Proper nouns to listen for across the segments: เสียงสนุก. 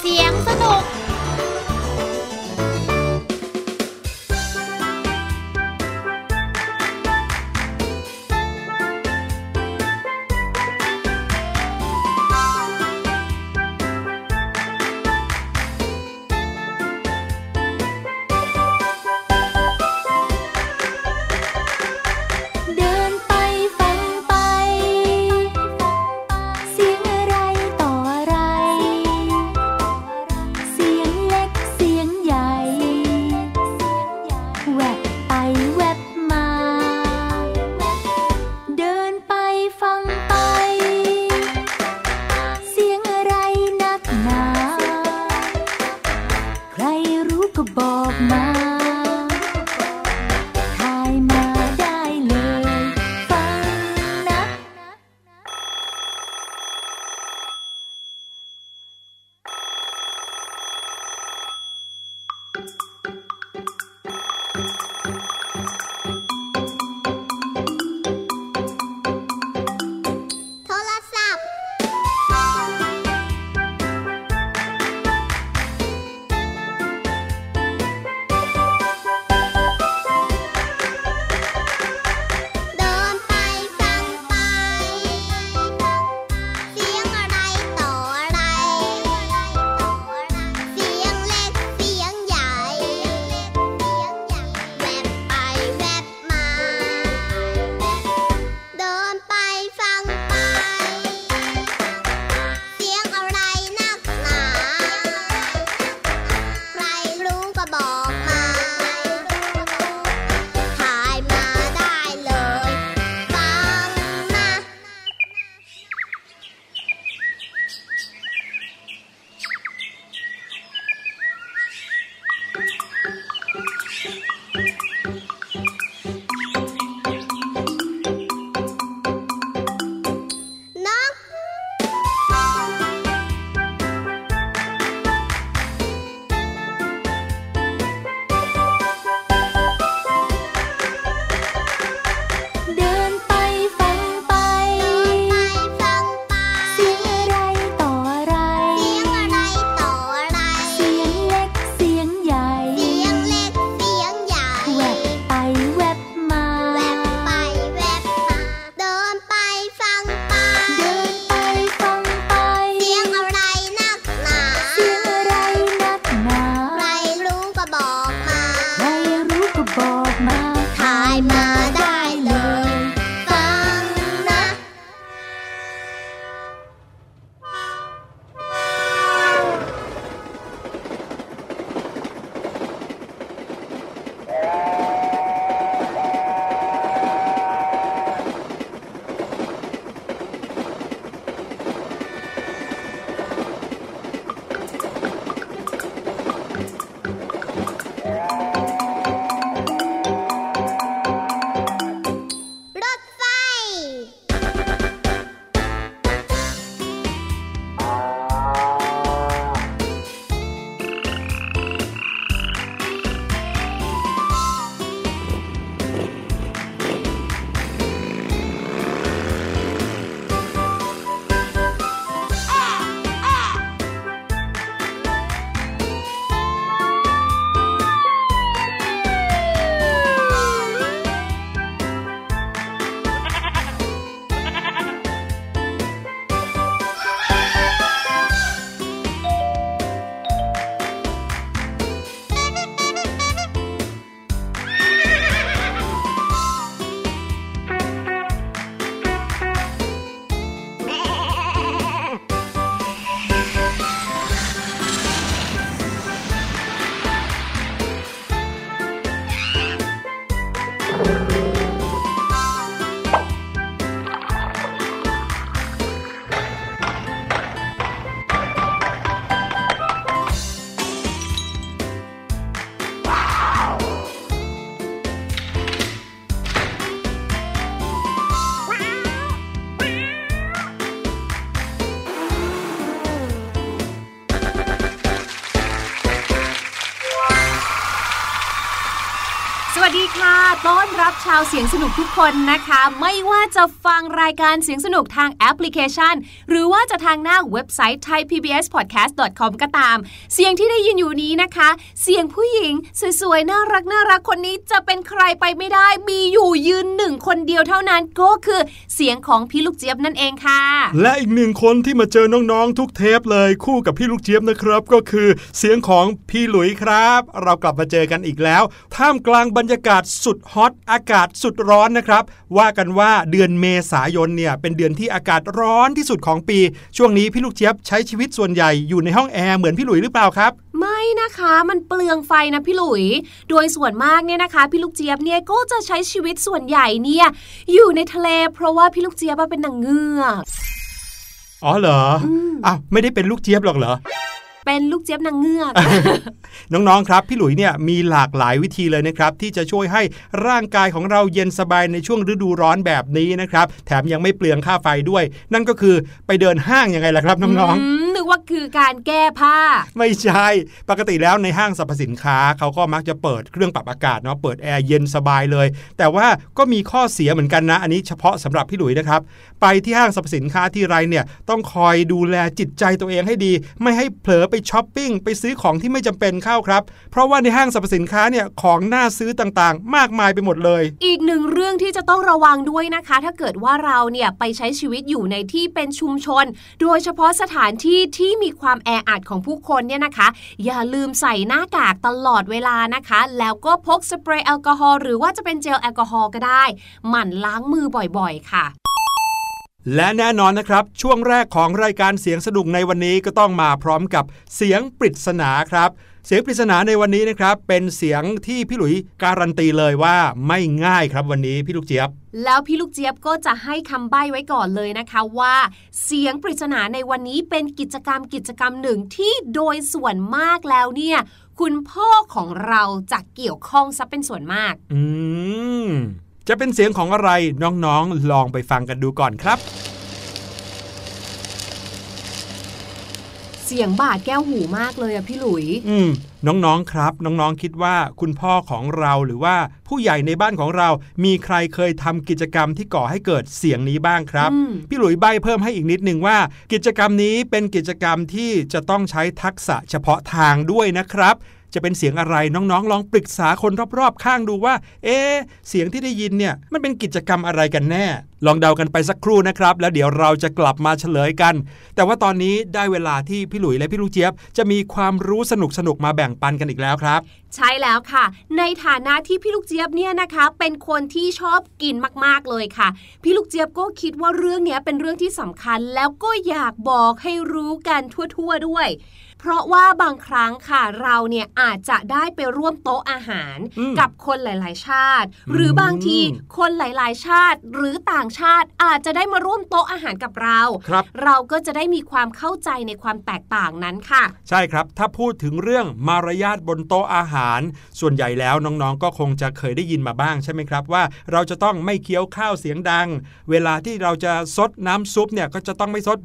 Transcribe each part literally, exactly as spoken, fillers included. เสียงสนุก รับชาวเสียงสนุกทุกคนนะคะไม่ว่าจะฟังรายการเสียงสนุกทางแอปพลิเคชันหรือว่าจะทางหน้าเว็บไซต์ ไทยพีบีเอสพอดแคสต์ดอทคอม ก็ตามเสียงที่ได้ยินอยู่นี้นะคะเสียงผู้หญิงสวยๆน่ารักน่ารักคนนี้จะเป็นใครไปไม่ได้มีอยู่ยืนหนึ่งคนเดียวเท่านั้นก็คือเสียงของพี่ลูกเจี๊ยบนั่นเองค่ะและอีกหนึ่งคนที่มาเจอน้องๆทุกเทปเลยคู่กับพี่ลูกเจี๊ยบนะครับก็คือเสียงของพี่หลุยส์ครับเรากลับมาเจอกันอีกแล้วท่ามกลางบรรยากาศสุดฮอตอากาศสุดร้อนนะครับว่ากันว่าเดือนเมษายนเนี่ยเป็นเดือนที่อากาศร้อนที่สุดของปีช่วงนี้พี่ลูกเจี๊ยบใช้ชีวิตส่วนใหญ่อยู่ในห้องแอร์เหมือนพี่หลุยส์หรือเปล่าครับไม่นะคะมันเปลืองไฟนะพี่หลุยโดยส่วนมากเนี่ยนะคะพี่ลูกเจี๊ยบเนี่ยก็จะใช้ชีวิตส่วนใหญ่เนี่ยอยู่ในทะเลเพราะว่าพี่ลูกเจี๊ยบเป็นนางเงือกอ๋อเหรออ้าวไม่ได้เป็นลูกเจี๊ยบหรอกเหรอเป็นลูกเจี๊ยบนางเงือก น้องๆครับพี่หลุยเนี่ยมีหลากหลายวิธีเลยนะครับที่จะช่วยให้ร่างกายของเราเย็นสบายในช่วงฤดูร้อนแบบนี้นะครับแถมยังไม่เปลืองค่าไฟด้วยนั่นก็คือไปเดินห้างยังไงล่ะครับน้องๆว่าคือการแก้ผ้าไม่ใช่ปกติแล้วในห้างสรรพสินค้าเขาก็มักจะเปิดเครื่องปรับอากาศเนาะเปิดแอร์เย็นสบายเลยแต่ว่าก็มีข้อเสียเหมือนกันนะอันนี้เฉพาะสำหรับพี่หลุยนะครับไปที่ห้างสรรพสินค้าที่ไรเนี่ยต้องคอยดูแลจิตใจตัวเองให้ดีไม่ให้เผลอไปช้อปปิ้งไปซื้อของที่ไม่จำเป็นเข้าครับเพราะว่าในห้างสรรพสินค้าเนี่ยของน่าซื้อต่างๆมากมายไปหมดเลยอีกหนึ่งเรื่องที่จะต้องระวังด้วยนะคะถ้าเกิดว่าเราเนี่ยไปใช้ชีวิตอยู่ในที่เป็นชุมชนโดยเฉพาะสถานที่ที่มีความแออัดของผู้คนเนี่ยนะคะอย่าลืมใส่หน้ากากตลอดเวลานะคะแล้วก็พกสเปรย์แอลกอฮอล์หรือว่าจะเป็นเจลแอลกอฮอล์ก็ได้หมั่นล้างมือบ่อยๆค่ะและแน่นอนนะครับช่วงแรกของรายการเสียงสนุกในวันนี้ก็ต้องมาพร้อมกับเสียงปริศนาครับเสียงปริศนาในวันนี้นะครับเป็นเสียงที่พี่หลุยการันตีเลยว่าไม่ง่ายครับวันนี้พี่ลูกเจี๊ยบแล้วพี่ลูกเจี๊ยบก็จะให้คำใบ้ไว้ก่อนเลยนะคะว่าเสียงปริศนาในวันนี้เป็นกิจกรรมกิจกรรมหนึ่งที่โดยส่วนมากแล้วเนี่ยคุณพ่อของเราจะเกี่ยวข้องซะเป็นส่วนมากอืมจะเป็นเสียงของอะไรน้องๆลองไปฟังกันดูก่อนครับเสียงบาดแก้วหูมากเลยอะพี่หลุยอืมน้องๆครับน้องๆคิดว่าคุณพ่อของเราหรือว่าผู้ใหญ่ในบ้านของเรามีใครเคยทำกิจกรรมที่ก่อให้เกิดเสียงนี้บ้างครับพี่หลุยใบ้เพิ่มให้อีกนิดนึงว่ากิจกรรมนี้เป็นกิจกรรมที่จะต้องใช้ทักษะเฉพาะทางด้วยนะครับจะเป็นเสียงอะไรน้องๆลองปรึกษาคนรอบๆข้างดูว่าเอ๊ะเสียงที่ได้ยินเนี่ยมันเป็นกิจกรรมอะไรกันแน่ลองเดากันไปสักครู่นะครับแล้วเดี๋ยวเราจะกลับมาเฉลยกันแต่ว่าตอนนี้ได้เวลาที่พี่หลุยและพี่ลูกเจี๊ยบจะมีความรู้สนุกๆมาแบ่งปันกันอีกแล้วครับใช่แล้วค่ะในฐานะที่พี่ลูกเจี๊ยบเนี่ยนะคะเป็นคนที่ชอบกินมากๆเลยค่ะพี่ลูกเจี๊ยบก็คิดว่าเรื่องนี้เป็นเรื่องที่สำคัญแล้วก็อยากบอกให้รู้กันทั่วๆด้วยเพราะว่าบางครั้งค่ะเราเนี่ยอาจจะได้ไปร่วมโต๊ะอาหารกับคนหลายๆชาติหรือบางทีคนหลายๆชาติหรือต่างชาติอาจจะได้มาร่วมโต๊ะอาหารกับเราเราก็จะได้มีความเข้าใจในความแตกต่างนั้นค่ะใช่ครับถ้าพูดถึงเรื่องมารยาทบนโต๊ะอาหารส่วนใหญ่แล้วน้องๆก็คงจะเคยได้ยินมาบ้างใช่ไหมครับว่าเราจะต้องไม่เคี้ยวข้าวเสียงดังเวลาที่เราจะซดน้ำซุปเนี่ยก็จะต้องไม่ซด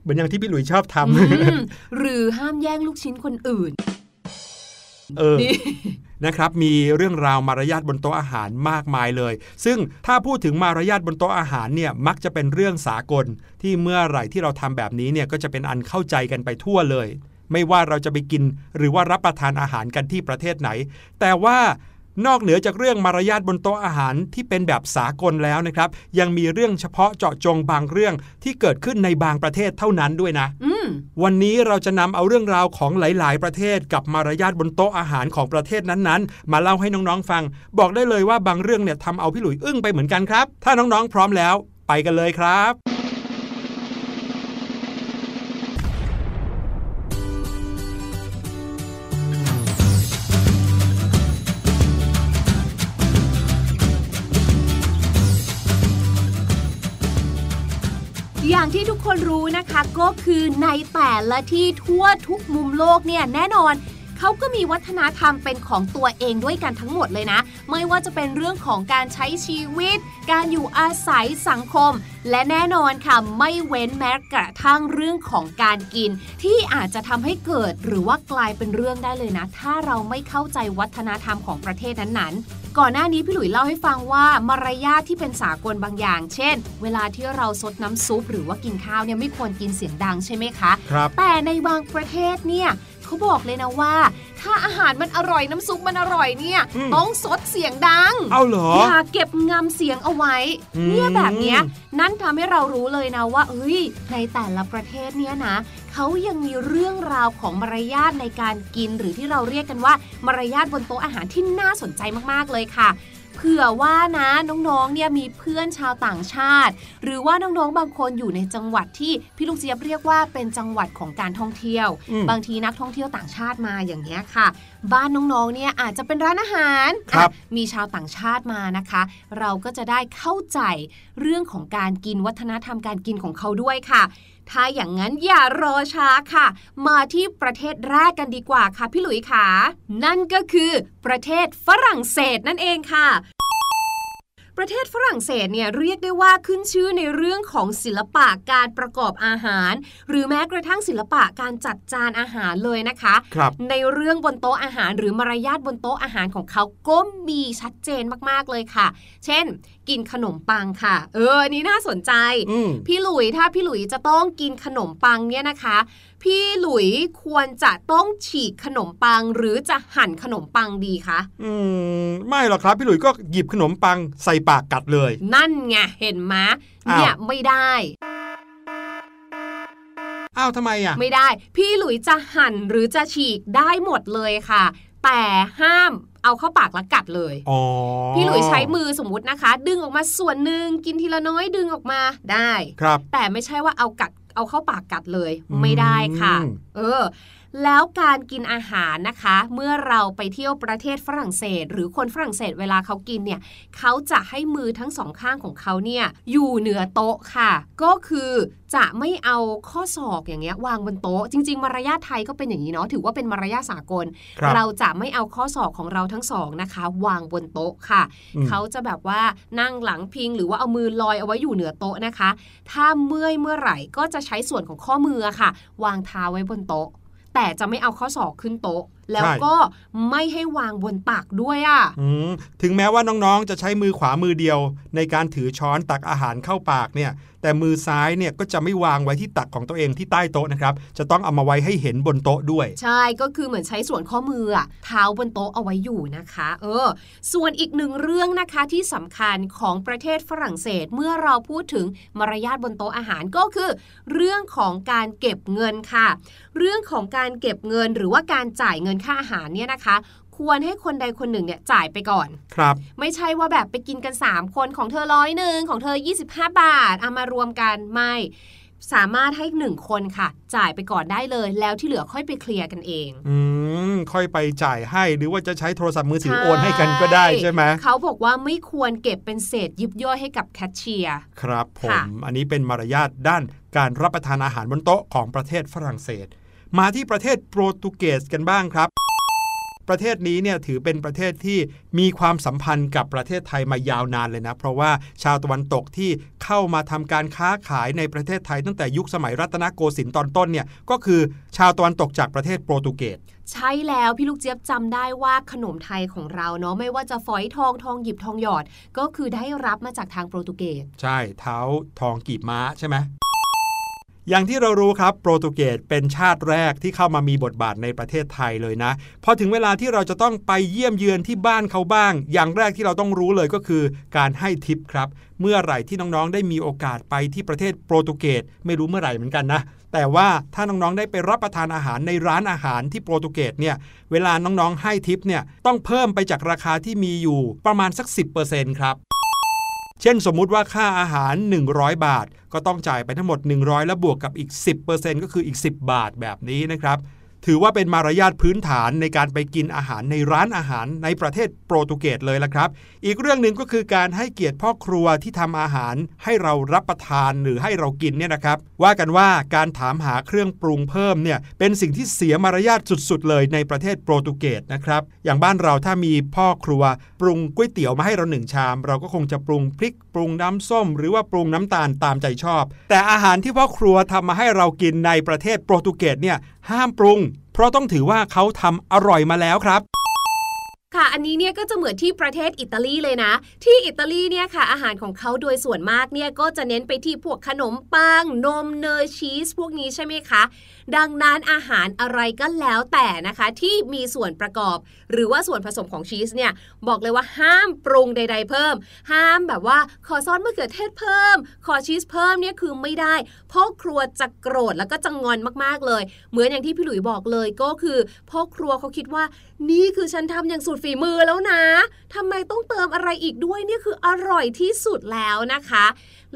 เหมือนอย่างที่พี่หลุยชอบทำหรือห้ามแย่งลูกชิ้นคนอื่นเออ นะครับมีเรื่องราวมารยาทบนโต๊ะอาหารมากมายเลยซึ่งถ้าพูดถึงมารยาทบนโต๊ะอาหารเนี่ยมักจะเป็นเรื่องสากลที่เมื่อไหร่ที่เราทำแบบนี้เนี่ยก็จะเป็นอันเข้าใจกันไปทั่วเลยไม่ว่าเราจะไปกินหรือว่ารับประทานอาหารกันที่ประเทศไหนแต่ว่านอกเหนือจากเรื่องมารยาทบนโต๊ะอาหารที่เป็นแบบสากลแล้วนะครับยังมีเรื่องเฉพาะเจาะจงบางเรื่องที่เกิดขึ้นในบางประเทศเท่านั้นด้วยนะวันนี้เราจะนำเอาเรื่องราวของหลายๆประเทศกับมารยาทบนโต๊ะอาหารของประเทศนั้นๆมาเล่าให้น้องๆฟังบอกได้เลยว่าบางเรื่องเนี่ยทำเอาพี่หลุยอึ้งไปเหมือนกันครับถ้าน้องๆพร้อมแล้วไปกันเลยครับอย่างที่ทุกคนรู้นะคะก็คือในแต่ละที่ทั่วทุกมุมโลกเนี่ยแน่นอนเขาก็มีวัฒนธรรมเป็นของตัวเองด้วยกันทั้งหมดเลยนะไม่ว่าจะเป็นเรื่องของการใช้ชีวิตการอยู่อาศัยสังคมและแน่นอนค่ะไม่เว้นแม้กระทั่งเรื่องของการกินที่อาจจะทำให้เกิดหรือว่ากลายเป็นเรื่องได้เลยนะถ้าเราไม่เข้าใจวัฒนธรรมของประเทศนั้นๆ ก่อนหน้านี้พี่หลุยเล่าให้ฟังว่ามารยาทที่เป็นสากลบางอย่างเช่นเวลาที่เราซดน้ำซุปหรือว่ากินข้าวเนี่ยไม่ควรกินเสียงดังใช่ไหมคะครับแต่ในบางประเทศเนี่ยเขาบอกเลยนะว่าถ้าอาหารมันอร่อยน้ำซุปมันอร่อยเนี่ยต้องซดเสียงดังเอาเหรออย่าเก็บงำเสียงเอาไว้เนี่ยแบบเนี้ยนั่นทำให้เรารู้เลยนะว่าเอ้ยในแต่ละประเทศเนี้ยนะเขายังมีเรื่องราวของมารยาทในการกินหรือที่เราเรียกกันว่ามารยาทบนโต๊ะอาหารที่น่าสนใจมากๆเลยค่ะเผื่อว่านะน้องๆเนี่ยมีเพื่อนชาวต่างชาติหรือว่าน้องๆบางคนอยู่ในจังหวัดที่พี่ลุงเจี๊ยบเรียกว่าเป็นจังหวัดของการท่องเที่ยวบางทีนักท่องเที่ยวต่างชาติมาอย่างเงี้ยค่ะบ้านน้องๆเนี่ยอาจจะเป็นร้านอาหารมีชาวต่างชาติมานะคะเราก็จะได้เข้าใจเรื่องของการกินวัฒนธรรมการกินของเขาด้วยค่ะถ้าอย่างนั้นอย่ารอช้าค่ะมาที่ประเทศแรกกันดีกว่าค่ะพี่หลุยค่ะนั่นก็คือประเทศฝรั่งเศสนั่นเองค่ะประเทศฝรั่งเศสเนี่ยเรียกได้ว่าขึ้นชื่อในเรื่องของศิลปะการประกอบอาหารหรือแม้กระทั่งศิลปะการจัดจานอาหารเลยนะคะในเรื่องบนโต๊ะอาหารหรือมารยาทบนโต๊ะอาหารของเขาก็มีชัดเจนมากๆเลยค่ะเช่นกินขนมปังค่ะเออนี่น่าสนใจพี่หลุยถ้าพี่หลุยจะต้องกินขนมปังเนี่ยนะคะพี่หลุยควรจะต้องฉีกขนมปังหรือจะหั่นขนมปังดีคะอืมไม่หรอกครับพี่หลุยก็หยิบขนมปังใส่ปากกัดเลยนั่นไงเห็นมะเนี่ยไม่ได้อ้าวทำไมอ่ะไม่ได้พี่หลุยจะหั่นหรือจะฉีกได้หมดเลยค่ะแต่ห้ามเอาเข้าปากแล้วกัดเลยพี่หลุยใช้มือสมมุตินะคะดึงออกมาส่วนหนึ่งกินทีละน้อยดึงออกมาได้แต่ไม่ใช่ว่าเอากัดเอาเข้าปากกัดเลยไม่ได้ค่ะเออแล้วการกินอาหารนะคะเมื่อเราไปเที่ยวประเทศฝรั่งเศสหรือคนฝรั่งเศสเวลาเขากินเนี่ยเขาจะให้มือทั้งสองข้างของเขาเนี่ยอยู่เหนือโต๊ะค่ะก็คือจะไม่เอาข้อศอกอย่างเงี้ยวางบนโต๊ะจริงๆมารยาทไทยก็เป็นอย่างนี้เนาะถือว่าเป็นมารยาทสากลเราจะไม่เอาข้อศอกของเราทั้งสองนะคะวางบนโต๊ะค่ะเขาจะแบบว่านั่งหลังพิงหรือว่าเอามือลอยเอาไว้อยู่เหนือโต๊ะนะคะถ้าเมื่อยเมื่อไหร่ก็จะใช้ส่วนของข้อมือค่ะวางเท้าไว้บนโต๊ะแต่จะไม่เอาข้อศอกขึ้นโต๊ะแล้วก็ไม่ให้วางบนตักด้วยอ่ะถึงแม้ว่าน้องๆจะใช้มือขวามือเดียวในการถือช้อนตักอาหารเข้าปากเนี่ยแต่มือซ้ายเนี่ยก็จะไม่วางไว้ที่ตักของตัวเองที่ใต้โต๊ะนะครับจะต้องเอามาไว้ให้เห็นบนโต๊ะด้วยใช่ก็คือเหมือนใช้ส่วนข้อมืออ่ะเท้าบนโต๊ะเอาไว้อยู่นะคะเออส่วนอีกหนึ่งเรื่องนะคะที่สำคัญของประเทศฝรั่งเศสเมื่อเราพูดถึงมารยาทบนโต๊ะอาหารก็คือเรื่องของการเก็บเงินค่ะเรื่องของการเก็บเงินหรือว่าการจ่ายเงินค่าอาหารเนี่ยนะคะควรให้คนใดคนหนึ่งเนี่ยจ่ายไปก่อนครับไม่ใช่ว่าแบบไปกินกันสามคนของเธอร้อยหนึ่งของเธอยี่สิบห้าบาทเอามารวมกันไม่สามารถให้หนึ่งคนค่ะจ่ายไปก่อนได้เลยแล้วที่เหลือค่อยไปเคลียร์กันเองอืมค่อยไปจ่ายให้หรือว่าจะใช้โทรศัพท์มือถือโอนให้กันก็ได้ใช่ไหมเขาบอกว่าไม่ควรเก็บเป็นเศษยิบย่อยให้กับแคชเชียร์ครับผมอันนี้เป็นมารยาทด้านการรับประทานอาหารบนโต๊ะของประเทศฝรั่งเศสมาที่ประเทศโปรตุเกสกันบ้างครับประเทศนี้เนี่ยถือเป็นประเทศที่มีความสัมพันธ์กับประเทศไทยมายาวนานเลยนะเพราะว่าชาวตะวันตกที่เข้ามาทำการค้าขายในประเทศไทยตั้งแต่ยุคสมัยรัตนโกสินทร์ตอนต้นเนี่ยก็คือชาวตะวันตกจากประเทศโปรตุเกสใช่แล้วพี่ลูกเจี๊ยบจำได้ว่าขนมไทยของเราเนาะไม่ว่าจะฝอยทองทองหยิบทองหยอดก็คือได้รับมาจากทางโปรตุเกสใช่เท้าทองกีบม้าใช่ไหมอย่างที่เรารู้ครับโปรตุเกสเป็นชาติแรกที่เข้ามามีบทบาทในประเทศไทยเลยนะพอถึงเวลาที่เราจะต้องไปเยี่ยมเยือนที่บ้านเขาบ้างอย่างแรกที่เราต้องรู้เลยก็คือการให้ทิปครับเมื่อไหร่ที่น้องๆได้มีโอกาสไปที่ประเทศโปรตุเกสไม่รู้เมื่อไหร่เหมือนกันนะแต่ว่าถ้าน้องๆได้ไปรับประทานอาหารในร้านอาหารที่โปรตุเกสเนี่ยเวลาน้องๆให้ทิปเนี่ยต้องเพิ่มไปจากราคาที่มีอยู่ประมาณสัก สิบเปอร์เซ็นต์ ครับเช่นสมมุติว่าค่าอาหารหนึ่งร้อยบาทก็ต้องจ่ายไปทั้งหมดหนึ่งร้อยแล้วบวกกับอีก สิบเปอร์เซ็นต์ ก็คืออีกสิบบาทแบบนี้นะครับถือว่าเป็นมารยาทพื้นฐานในการไปกินอาหารในร้านอาหารในประเทศโปรตุเกสเลยละครับอีกเรื่องนึงก็คือการให้เกียรติพ่อครัวที่ทำอาหารให้เรารับประทานหรือให้เรากินเนี่ยนะครับว่ากันว่าการถามหาเครื่องปรุงเพิ่มเนี่ยเป็นสิ่งที่เสียมารยาทสุดๆเลยในประเทศโปรตุเกสนะครับอย่างบ้านเราถ้ามีพ่อครัวปรุงก๋วยเตี๋ยวมาให้เราหนึ่งชามเราก็คงจะปรุงพริกปรุงน้ำส้มหรือว่าปรุงน้ำตาลตามใจชอบแต่อาหารที่พ่อครัวทำมาให้เรากินในประเทศโปรตุเกสเนี่ยห้ามปรุงเพราะต้องถือว่าเขาทำอร่อยมาแล้วครับ ค่ะอันนี้เนี่ยก็จะเหมือนที่ประเทศอิตาลีเลยนะที่อิตาลีเนี่ยค่ะอาหารของเขาโดยส่วนมากเนี่ยก็จะเน้นไปที่พวกขนมปังนมเนยชีสพวกนี้ใช่ไหมคะดังนั้นอาหารอะไรก็แล้วแต่นะคะที่มีส่วนประกอบหรือว่าส่วนผสมของชีสเนี่ยบอกเลยว่าห้ามปรุงใดๆเพิ่มห้ามแบบว่าขอซอสมะเขือเทศเพิ่มขอชีสเพิ่มเนี่ยคือไม่ได้พ่อครัวจะโกรธแล้วก็จะงอนมากๆเลยเหมือนอย่างที่พี่หลุยบอกเลยก็คือพ่อครัวเขาคิดว่านี่คือฉันทำอย่างสุดฝีมือแล้วนะทำไมต้องเติมอะไรอีกด้วยเนี่ยคืออร่อยที่สุดแล้วนะคะ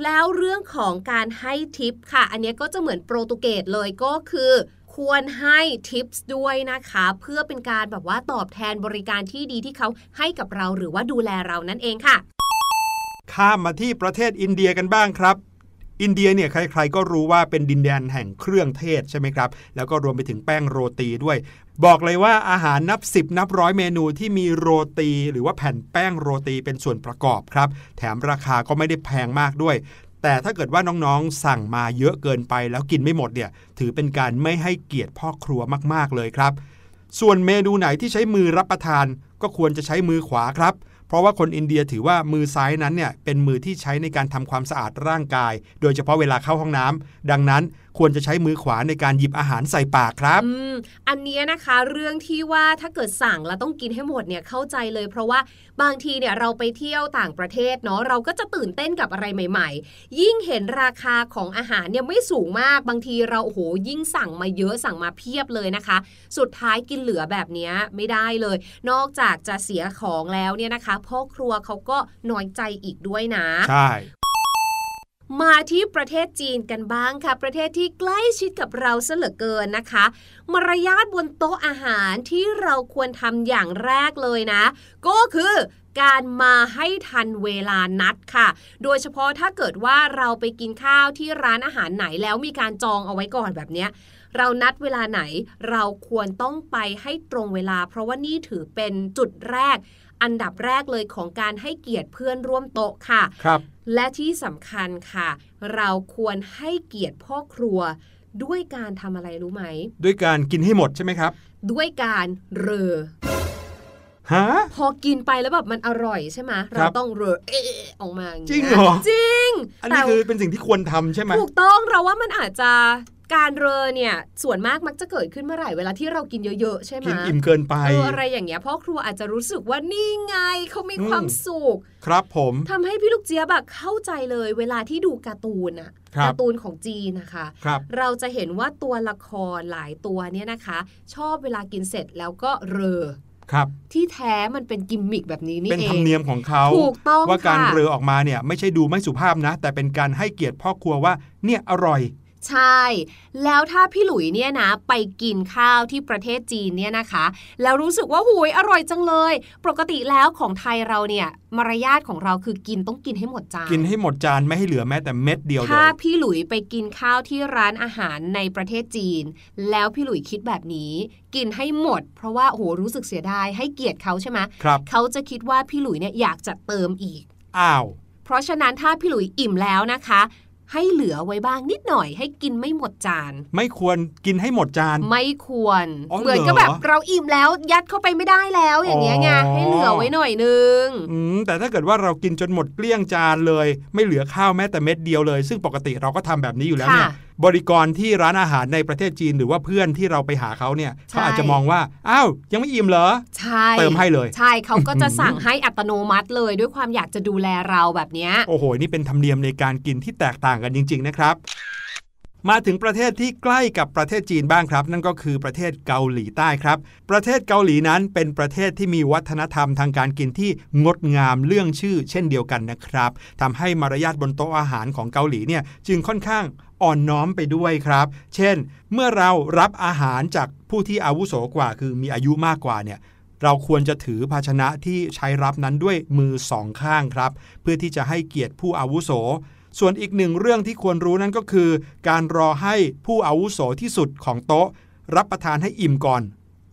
แล้วเรื่องของการให้ทิปค่ะอันนี้ก็จะเหมือนโปรตุเกสเลยก็คือควรให้ทิปส์ด้วยนะคะเพื่อเป็นการแบบว่าตอบแทนบริการที่ดีที่เขาให้กับเราหรือว่าดูแลเรานั่นเองค่ะข้ามมาที่ประเทศอินเดียกันบ้างครับอินเดียเนี่ยใครๆก็รู้ว่าเป็นดินแดนแห่งเครื่องเทศใช่ไหมครับแล้วก็รวมไปถึงแป้งโรตีด้วยบอกเลยว่าอาหารนับสิบนับร้อยเมนูที่มีโรตีหรือว่าแผ่นแป้งโรตีเป็นส่วนประกอบครับแถมราคาก็ไม่ได้แพงมากด้วยแต่ถ้าเกิดว่าน้องๆสั่งมาเยอะเกินไปแล้วกินไม่หมดเนี่ยถือเป็นการไม่ให้เกียรติพ่อครัวมากๆเลยครับส่วนเมนูไหนที่ใช้มือรับประทานก็ควรจะใช้มือขวาครับเพราะว่าคนอินเดียถือว่ามือซ้ายนั้นเนี่ยเป็นมือที่ใช้ในการทำความสะอาดร่างกายโดยเฉพาะเวลาเข้าห้องน้ำดังนั้นควรจะใช้มือขวาในการหยิบอาหารใส่ปากครับ อ, อันนี้นะคะเรื่องที่ว่าถ้าเกิดสั่งแล้วต้องกินให้หมดเนี่ยเข้าใจเลยเพราะว่าบางทีเนี่ยเราไปเที่ยวต่างประเทศเนาะเราก็จะตื่นเต้นกับอะไรใหม่ๆยิ่งเห็นราคาของอาหารเนี่ยไม่สูงมากบางทีเราโอ้โหยิ่งสั่งมาเยอะสั่งมาเพียบเลยนะคะสุดท้ายกินเหลือแบบนี้ไม่ได้เลยนอกจากจะเสียของแล้วเนี่ยนะคะพ่อครัวเขาก็น้อยใจอีกด้วยนะใช่มาที่ประเทศจีนกันบ้างค่ะประเทศที่ใกล้ชิดกับเราซะเหลือเกินนะคะมารยาทบนโต๊ะอาหารที่เราควรทำอย่างแรกเลยนะก็คือการมาให้ทันเวลานัดค่ะโดยเฉพาะถ้าเกิดว่าเราไปกินข้าวที่ร้านอาหารไหนแล้วมีการจองเอาไว้ก่อนแบบเนี้ยเรานัดเวลาไหนเราควรต้องไปให้ตรงเวลาเพราะว่านี่ถือเป็นจุดแรกอันดับแรกเลยของการให้เกียรติเพื่อนร่วมโต๊ะค่ะครับและที่สำคัญค่ะเราควรให้เกียรติพ่อครัวด้วยการทำอะไรรู้ไหมด้วยการกินให้หมดใช่ไหมครับด้วยการเรอฮะพอกินไปแล้วแบบมันอร่อยใช่ไหมเราต้องเรอเออออกมาจริงเหรอจริงอันนี้คือเป็นสิ่งที่ควรทำใช่ไหมถูกต้องเราว่ามันอาจจะการเรอเนี่ยส่วนมากมักจะเกิดขึ้นเมื่อไหร่เวลาที่เรากินเยอะๆใช่ไหมกินอิ่มเกินไปอะไรอย่างเงี้ยพ่อครัวอาจจะรู้สึกว่านี่ไงเขามีความสุขครับผมทำให้พี่ลูกเจี๊ยบเข้าใจเลยเวลาที่ดูการ์ตูนอะการ์ตูนของจีนนะคะเราจะเห็นว่าตัวละครหลายตัวเนี่ยนะคะชอบเวลากินเสร็จแล้วก็เรอที่แท้มันเป็นกิมมิคแบบนี้นี่เองเป็นธรรมเนียมของเขาว่าการเรอออกมาเนี่ยไม่ใช่ดูไม่สุภาพนะแต่เป็นการให้เกียรติพ่อครัวว่าเนี่ยอร่อยใช่แล้วถ้าพี่หลุยเนี่ยนะไปกินข้าวที่ประเทศจีนเนี่ยนะคะแล้วรู้สึกว่าหูยอร่อยจังเลยปกติแล้วของไทยเราเนี่ยมารยาทของเราคือกินต้องกินให้หมดจานกินให้หมดจานไม่ให้เหลือแม้แต่เม็ดเดียวเลยถ้าพี่หลุยไปกินข้าวที่ร้านอาหารในประเทศจีนแล้วพี่หลุยคิดแบบนี้กินให้หมดเพราะว่าโอ้โหรู้สึกเสียดายให้เกียรติเขาใช่ไหมครับเขาจะคิดว่าพี่หลุยเนี่ยอยากจะเติมอีกอ้าวเพราะฉะนั้นถ้าพี่หลุยอิ่มแล้วนะคะให้เหลือไว้บ้างนิดหน่อยให้กินไม่หมดจานไม่ควรกินให้หมดจานไม่ควรเหมือนกับแบบเราอิ่มแล้วยัดเข้าไปไม่ได้แล้วอย่างเงี้ยไงให้เหลือไว้หน่อยนึงแต่ถ้าเกิดว่าเรากินจนหมดเกลี้ยงจานเลยไม่เหลือข้าวแม้แต่เม็ดเดียวเลยซึ่งปกติเราก็ทำแบบนี้อยู่แล้วเนี่ยบริกรที่ร้านอาหารในประเทศจีนหรือว่าเพื่อนที่เราไปหาเขาเนี่ยเขาอาจจะมองว่าอ้าวยังไม่อิ่มเหรอใช่เติมให้เลยใช่เขาก็จะสั่งให้อัตโนมัติเลยด้วยความอยากจะดูแลเราแบบเนี้ยโอ้โหนี่เป็นธรรมเนียมในการกินที่แตกต่างกันจริงๆนะครับมาถึงประเทศที่ใกล้กับประเทศจีนบ้างครับนั่นก็คือประเทศเกาหลีใต้ครับประเทศเกาหลีนั้นเป็นประเทศที่มีวัฒนธรรมทางการกินที่งดงามเรื่องชื่อเช่นเดียวกันนะครับทำให้มารยาทบนโต๊ะอาหารของเกาหลีเนี่ยจึงค่อนข้างอ่อนน้อมไปด้วยครับเช่นเมื่อเรารับอาหารจากผู้ที่อาวุโสกว่าคือมีอายุมากกว่าเนี่ยเราควรจะถือภาชนะที่ใช้รับนั้นด้วยมือสองข้างครับเพื่อที่จะให้เกียรติผู้อาวุโสส่วนอีกหนึ่งเรื่องที่ควรรู้นั้นก็คือการรอให้ผู้อาวุโสที่สุดของโต๊ะรับประทานให้อิ่มก่อน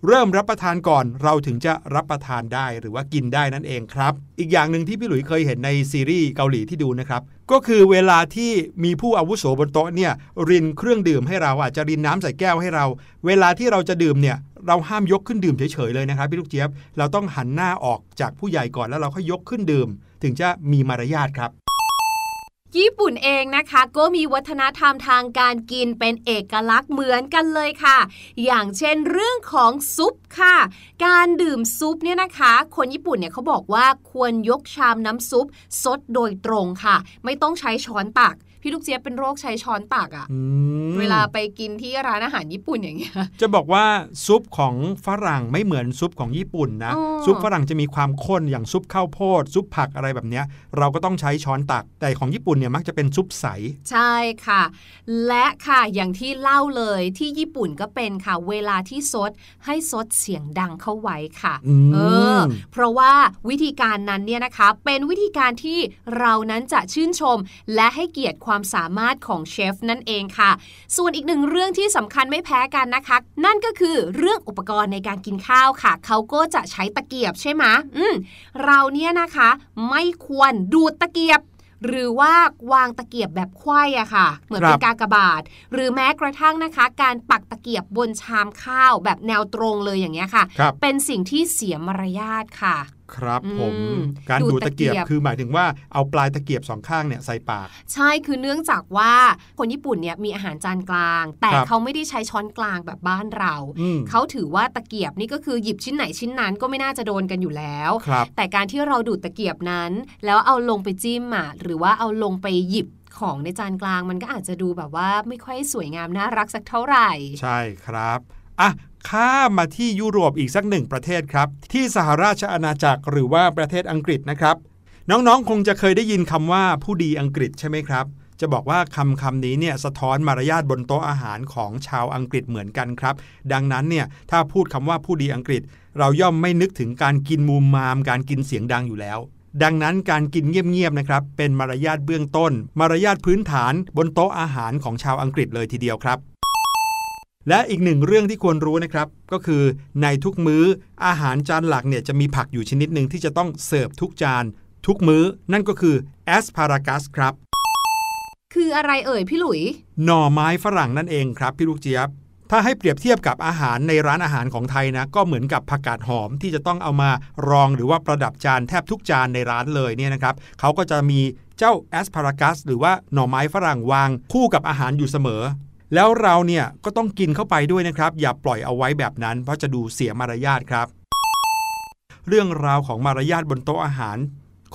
เริ่มรับประทานก่อนเราถึงจะรับประทานได้หรือว่ากินได้นั่นเองครับอีกอย่างหนึ่งที่พี่หลุยเคยเห็นในซีรีส์เกาหลีที่ดูนะครับก็คือเวลาที่มีผู้อาวุโสบนโต๊ะเนี่ยรินเครื่องดื่มให้เราอาจจะรินน้ำใส่แก้วให้เราเวลาที่เราจะดื่มเนี่ยเราห้ามยกขึ้นดื่มเฉยๆเลยนะครับพี่ลูกเจี๊ยบเราต้องหันหน้าออกจากผู้ใหญ่ก่อนแล้วเราค่อยยกขึ้นดื่มถึงจะมีมารยาทครับญี่ปุ่นเองนะคะก็มีวัฒนธรรมทางการกินเป็นเอกลักษณ์เหมือนกันเลยค่ะอย่างเช่นเรื่องของซุปค่ะการดื่มซุปเนี่ยนะคะคนญี่ปุ่นเนี่ยเขาบอกว่าควรยกชามน้ำซุปซดโดยตรงค่ะไม่ต้องใช้ช้อนตักพี่ลูกเจี๊ยบเป็นโรคใช้ช้อนตักอ่ะเวลาไปกินที่ร้านอาหารญี่ปุ่นอย่างเงี้ยจะบอกว่าซุปของฝรั่งไม่เหมือนซุปของญี่ปุ่นนะซุปฝรั่งจะมีความข้นอย่างซุปข้าวโพดซุปผักอะไรแบบเนี้ยเราก็ต้องใช้ช้อนตักแต่ของญี่ปุ่นเนี่ยมักจะเป็นซุปใสใช่ค่ะและค่ะอย่างที่เล่าเลยที่ญี่ปุ่นก็เป็นค่ะเวลาที่ซดให้ซดเสียงดังเข้าไว้ค่ะเออเพราะว่าวิธีการนั้นเนี่ยนะคะเป็นวิธีการที่เรานั้นจะชื่นชมและให้เกียรติความสามารถของเชฟนั่นเองค่ะส่วนอีกหนึ่งเรื่องที่สำคัญไม่แพ้กันนะคะนั่นก็คือเรื่องอุปกรณ์ในการกินข้าวค่ะเขาก็จะใช้ตะเกียบใช่ไหมอืมเราเนี่ยนะคะไม่ควรดูดตะเกียบหรือว่าวางตะเกียบแบบไขว้อะค่ะเหมือนเป็นกากบาทหรือแม้กระทั่งนะคะการปักตะเกียบบนชามข้าวแบบแนวตรงเลยอย่างเงี้ยค่ะเป็นสิ่งที่เสียมารยาทค่ะครับผมการดูดตะเกียบคือหมายถึงว่าเอาปลายตะเกียบสองข้างเนี่ยใส่ปากใช่คือเนื่องจากว่าคนญี่ปุ่นเนี่ยมีอาหารจานกลางแต่เขาไม่ได้ใช้ช้อนกลางแบบบ้านเราเขาถือว่าตะเกียบนี่ก็คือหยิบชิ้นไหนชิ้นนั้นก็ไม่น่าจะโดนกันอยู่แล้วแต่การที่เราดูดตะเกียบนั้นแล้วเอาลงไปจิ้มอ่ะหรือว่าเอาลงไปหยิบของในจานกลางมันก็อาจจะดูแบบว่าไม่ค่อยสวยงามน่ารักสักเท่าไหร่ใช่ครับอ่ะข้ามาที่ยุโรปอีกสักหนึ่งประเทศครับที่สหราชอาณาจักรหรือว่าประเทศอังกฤษนะครับน้องๆคงจะเคยได้ยินคำว่าผู้ดีอังกฤษใช่ไหมครับจะบอกว่าคำคำนี้เนี่ยสะท้อนมารยาทบนโต๊ะอาหารของชาวอังกฤษเหมือนกันครับดังนั้นเนี่ยถ้าพูดคำว่าผู้ดีอังกฤษเราย่อมไม่นึกถึงการกินมูมมามการกินเสียงดังอยู่แล้วดังนั้นการกินเงียบๆนะครับเป็นมารยาทเบื้องต้นมารยาทพื้นฐานบนโต๊ะอาหารของชาวอังกฤษเลยทีเดียวครับและอีกหนึ่งเรื่องที่ควรรู้นะครับก็คือในทุกมื้ออาหารจานหลักเนี่ยจะมีผักอยู่ชนิดหนึ่งที่จะต้องเสิร์ฟทุกจานทุกมื้อนั่นก็คือแอสพารากัสครับคืออะไรเอ่ยพี่หลุยหน่อไม้ฝรั่งนั่นเองครับพี่ลูกเจี๊ยบถ้าให้เปรียบเทียบกับอาหารในร้านอาหารของไทยนะก็เหมือนกับผักกาดหอมที่จะต้องเอามารองหรือว่าประดับจานแทบทุกจานในร้านเลยเนี่ยนะครับเขาก็จะมีเจ้าแอสพารากัสหรือว่าหน่อไม้ฝรั่งวางคู่กับอาหารอยู่เสมอแล้วเราเนี่ยก็ต้องกินเข้าไปด้วยนะครับอย่าปล่อยเอาไว้แบบนั้นเพราะจะดูเสียมารยาทครับเรื่องราวของมารยาทบนโต๊ะอาหาร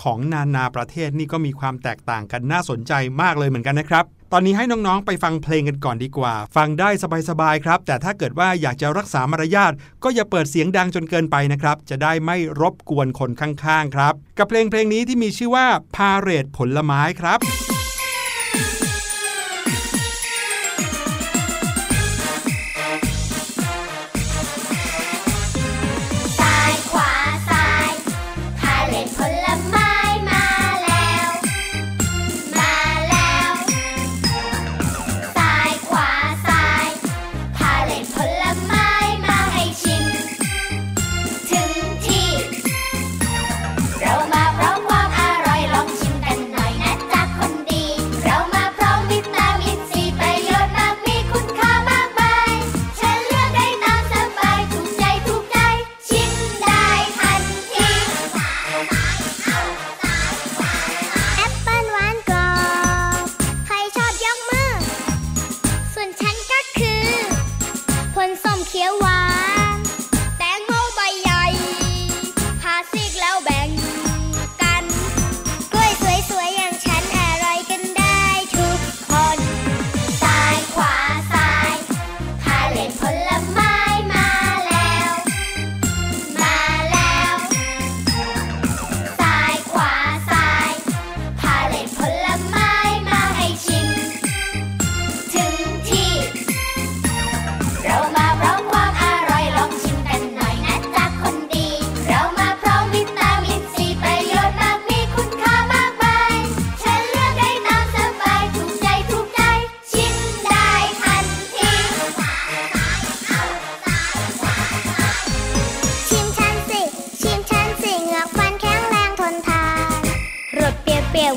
ของนานาประเทศนี่ก็มีความแตกต่างกันน่าสนใจมากเลยเหมือนกันนะครับตอนนี้ให้น้องๆไปฟังเพลงกันก่อนดีกว่าฟังได้สบายๆครับแต่ถ้าเกิดว่าอยากจะรักษามารยาทก็อย่าเปิดเสียงดังจนเกินไปนะครับจะได้ไม่รบกวนคนข้างๆครับกับเพลงเพลงนี้ที่มีชื่อว่าพาเหรดผลไม้ครับ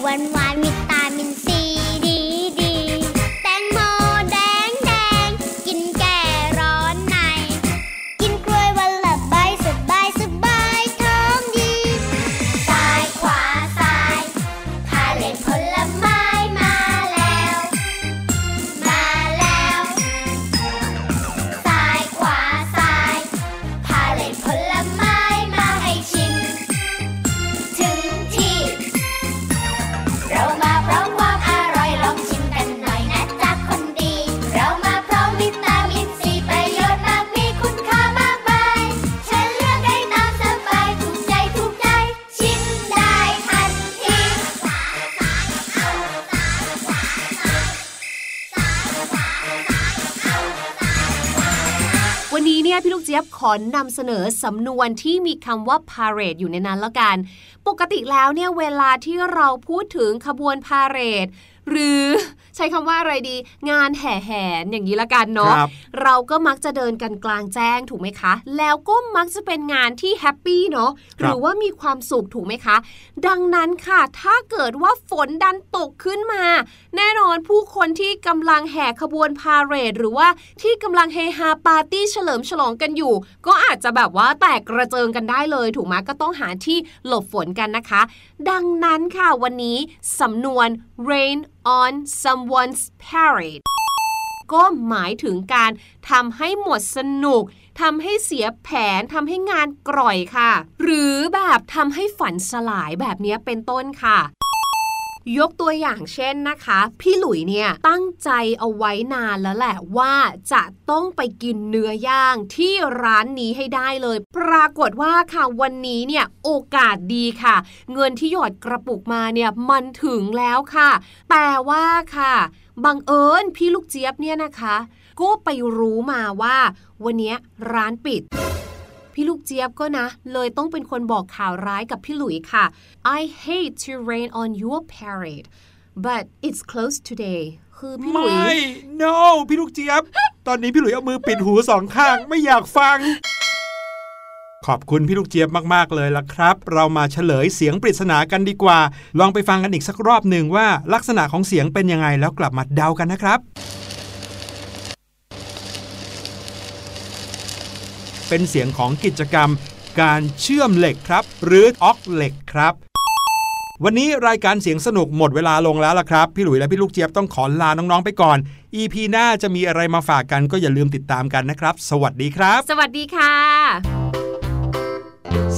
หวานหวานวิตามินซีดีดีแตงโมแดงแดงกินแก่ร้อนในกินกล้วยวันละใบสบายสบายท้องดีซ้ายขวาซ้ายพาเล่นผลไม้มาแล้วมาแล้วซ้ายขวาซ้ายพาเล่นผลไม้มาให้ชิมถึงที่เรามาพร้อมความอร่อยลองชิมกันหน่อยนะจ๊ะคนดีเรามาพร้อมวิตามินซีประโยชน์มากมีคุณค่ามากมายฉันเลือกได้ตามสบายถูกใจถูกใจชิมได้ทันทีวันนี้เนี่ยพี่ลูกเจี๊ยบขอนำเสนอสำนวนที่มีคำว่า parade อยู่ในนั้นแล้วกันปกติแล้วเนี่ยเวลาที่เราพูดถึงขบวนพาเหรดหรือใช้คำว่าอะไรดีงานแห่แหนอย่างนี้ละกันเนาะเราก็มักจะเดินกันกลางแจ้งถูกไหมคะแล้วก็มักจะเป็นงานที่แฮปปี้เนาะหรือว่ามีความสุขถูกไหมคะดังนั้นค่ะถ้าเกิดว่าฝนดันตกขึ้นมาแน่นอนผู้คนที่กำลังแห่ขบวนพาเหรดหรือว่าที่กำลังเฮฮาปาร์ตี้เฉลิมฉลองกันอยู่ก็อาจจะแบบว่าแตกกระเจิงกันได้เลยถูกไหมก็ต้องหาที่หลบฝนกันนะคะดังนั้นค่ะวันนี้สำนวน rain on someone's parade ก็หมายถึงการทำให้หมดสนุกทำให้เสียแผนทำให้งานกร่อยค่ะหรือแบบทำให้ฝันสลายแบบนี้เป็นต้นค่ะยกตัวอย่างเช่นนะคะพี่หลุยเนี่ยตั้งใจเอาไว้นานแล้วแหละว่าจะต้องไปกินเนื้อย่างที่ร้านนี้ให้ได้เลยปรากฏว่าค่ะวันนี้เนี่ยโอกาสดีค่ะเงินที่หยอดกระปุกมาเนี่ยมันถึงแล้วค่ะแต่ว่าค่ะบังเอิญพี่ลูกเจี๊ยบเนี่ยนะคะก็ไปรู้มาว่าวันนี้ร้านปิดพี่ลูกเจี๊ยบก็นะเลยต้องเป็นคนบอกข่าวร้ายกับพี่หลุยค่ะ I hate to rain on your parade but it's closed today คือพี่หลุยไม่ no พี่ลูกเจี๊ยบ ตอนนี้พี่หลุยเอามือปิดหูสองข้างไม่อยากฟัง ขอบคุณพี่ลูกเจี๊ยบมากๆเลยล่ะครับเรามาเฉลยเสียงปริศนากันดีกว่าลองไปฟังกันอีกสักรอบหนึ่งว่าลักษณะของเสียงเป็นยังไงแล้วกลับมาเดากันนะครับเป็นเสียงของกิจกรรมการเชื่อมเหล็กครับหรือออกเหล็กครับวันนี้รายการเสียงสนุกหมดเวลาลงแล้วล่ะครับพี่หลุยและพี่ลูกเจี๊ยบต้องขอลาน้องๆไปก่อน อี พี หน้าจะมีอะไรมาฝากกันก็อย่าลืมติดตามกันนะครับสวัสดีครับสวัสดีค่ะ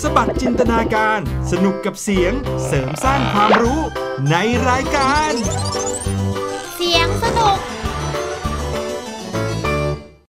สบัดจินตนาการสนุกกับเสียงเสริมสร้างความรู้ในรายการ